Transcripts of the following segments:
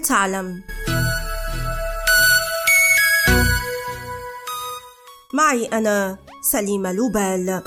هل تعلم؟ معي أنا سليمة لوبال.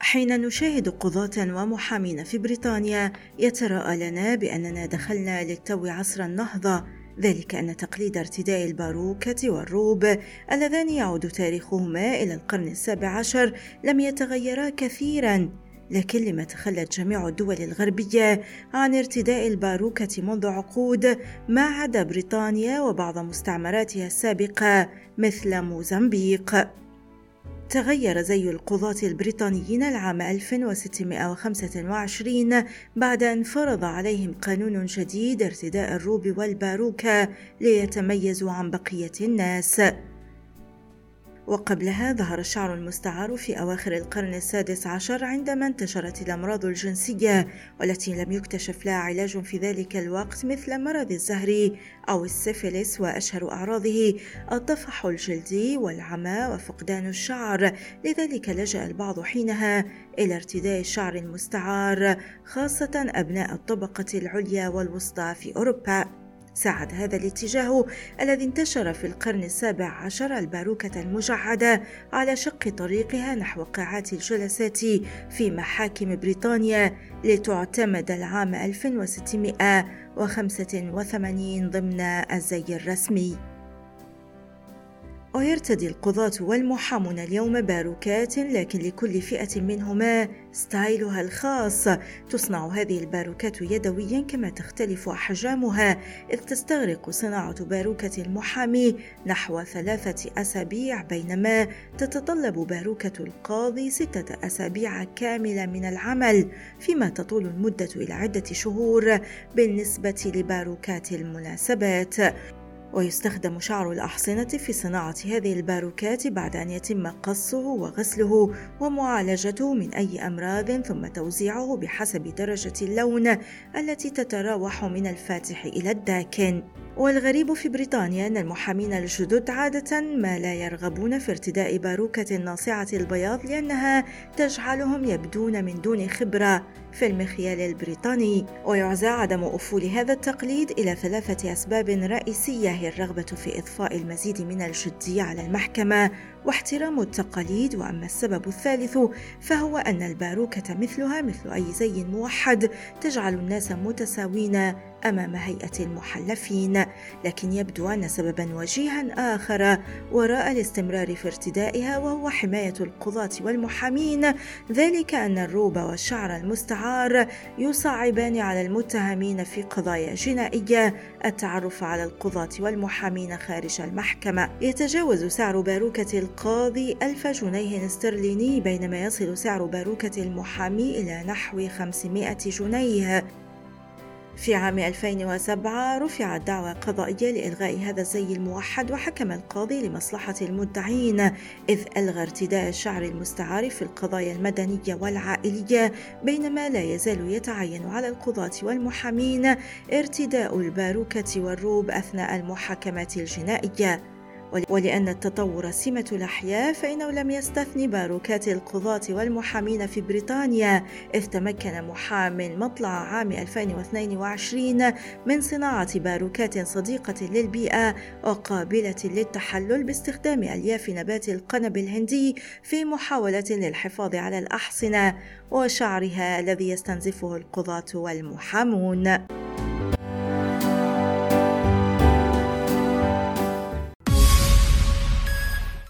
حين نشاهد قضاة ومحامين في بريطانيا يتراءى لنا بأننا دخلنا للتو عصر النهضة، ذلك أن تقليد ارتداء الباروكة والروب اللذان يعود تاريخهما إلى القرن 17 لم يتغيرا كثيرا، لكن لما تخلت جميع الدول الغربية عن ارتداء الباروكة منذ عقود ما عدا بريطانيا وبعض مستعمراتها السابقة مثل موزمبيق. تغير زي القضاة البريطانيين العام 1625 بعد أن فرض عليهم قانون جديد ارتداء الروب والباروكة ليتميزوا عن بقية الناس. وقبلها ظهر الشعر المستعار في أواخر القرن 16 عندما انتشرت الأمراض الجنسية والتي لم يكتشف لها علاج في ذلك الوقت مثل مرض الزهري أو السفلس، وأشهر أعراضه الطفح الجلدي والعمى وفقدان الشعر، لذلك لجأ البعض حينها إلى ارتداء الشعر المستعار خاصة أبناء الطبقة العليا والوسطى في أوروبا. ساعد هذا الاتجاه الذي انتشر في القرن 17 الباروكة المجعدة على شق طريقها نحو قاعات الجلسات في محاكم بريطانيا لتعتمد العام 1685 ضمن الزي الرسمي. ويرتدي القضاة والمحامون اليوم باروكات، لكن لكل فئة منهما ستايلها الخاص. تصنع هذه الباروكات يدويا كما تختلف أحجامها، إذ تستغرق صناعة باروكة المحامي نحو 3 أسابيع، بينما تتطلب باروكة القاضي 6 أسابيع كاملة من العمل، فيما تطول المدة إلى عدة شهور بالنسبة لباروكات المناسبات. ويستخدم شعر الأحصنة في صناعة هذه الباروكات بعد أن يتم قصه وغسله ومعالجته من أي أمراض، ثم توزيعه بحسب درجة اللون التي تتراوح من الفاتح إلى الداكن. والغريب في بريطانيا أن المحامين الجدد عادة ما لا يرغبون في ارتداء باروكة ناصعة البياض لأنها تجعلهم يبدون من دون خبرة في المخيال البريطاني. ويعزى عدم أفول هذا التقليد إلى 3 أسباب رئيسية، هي الرغبة في إضفاء المزيد من الجدية على المحكمة واحترام التقاليد. وأما السبب الثالث فهو أن الباروكة مثلها مثل أي زي موحد تجعل الناس متساوين أمام هيئة المحلفين، لكن يبدو أن سبباً وجيهاً آخر وراء الاستمرار في ارتدائها وهو حماية القضاة والمحامين، ذلك أن الروب والشعر المستعار يصعبان على المتهمين في قضايا جنائية التعرف على القضاة والمحامين خارج المحكمة. يتجاوز سعر باروكة القاضي 1000 جنيه استرليني، بينما يصل سعر باروكة المحامي إلى نحو 500 جنيه. في عام 2007 رفعت دعوى قضائية لإلغاء هذا الزي الموحد، وحكم القاضي لمصلحة المدعين، إذ ألغى ارتداء الشعر المستعار في القضايا المدنية والعائلية، بينما لا يزال يتعين على القضاة والمحامين ارتداء الباروكة والروب أثناء المحاكمات الجنائية. ولأن التطور سمة الأحياء فإنه لم يستثني باروكات القضاة والمحامين في بريطانيا، إذ تمكن محام مطلع عام 2022 من صناعة باروكات صديقة للبيئة وقابلة للتحلل باستخدام ألياف نبات القنب الهندي في محاولة للحفاظ على الأحصنة وشعرها الذي يستنزفه القضاة والمحامون.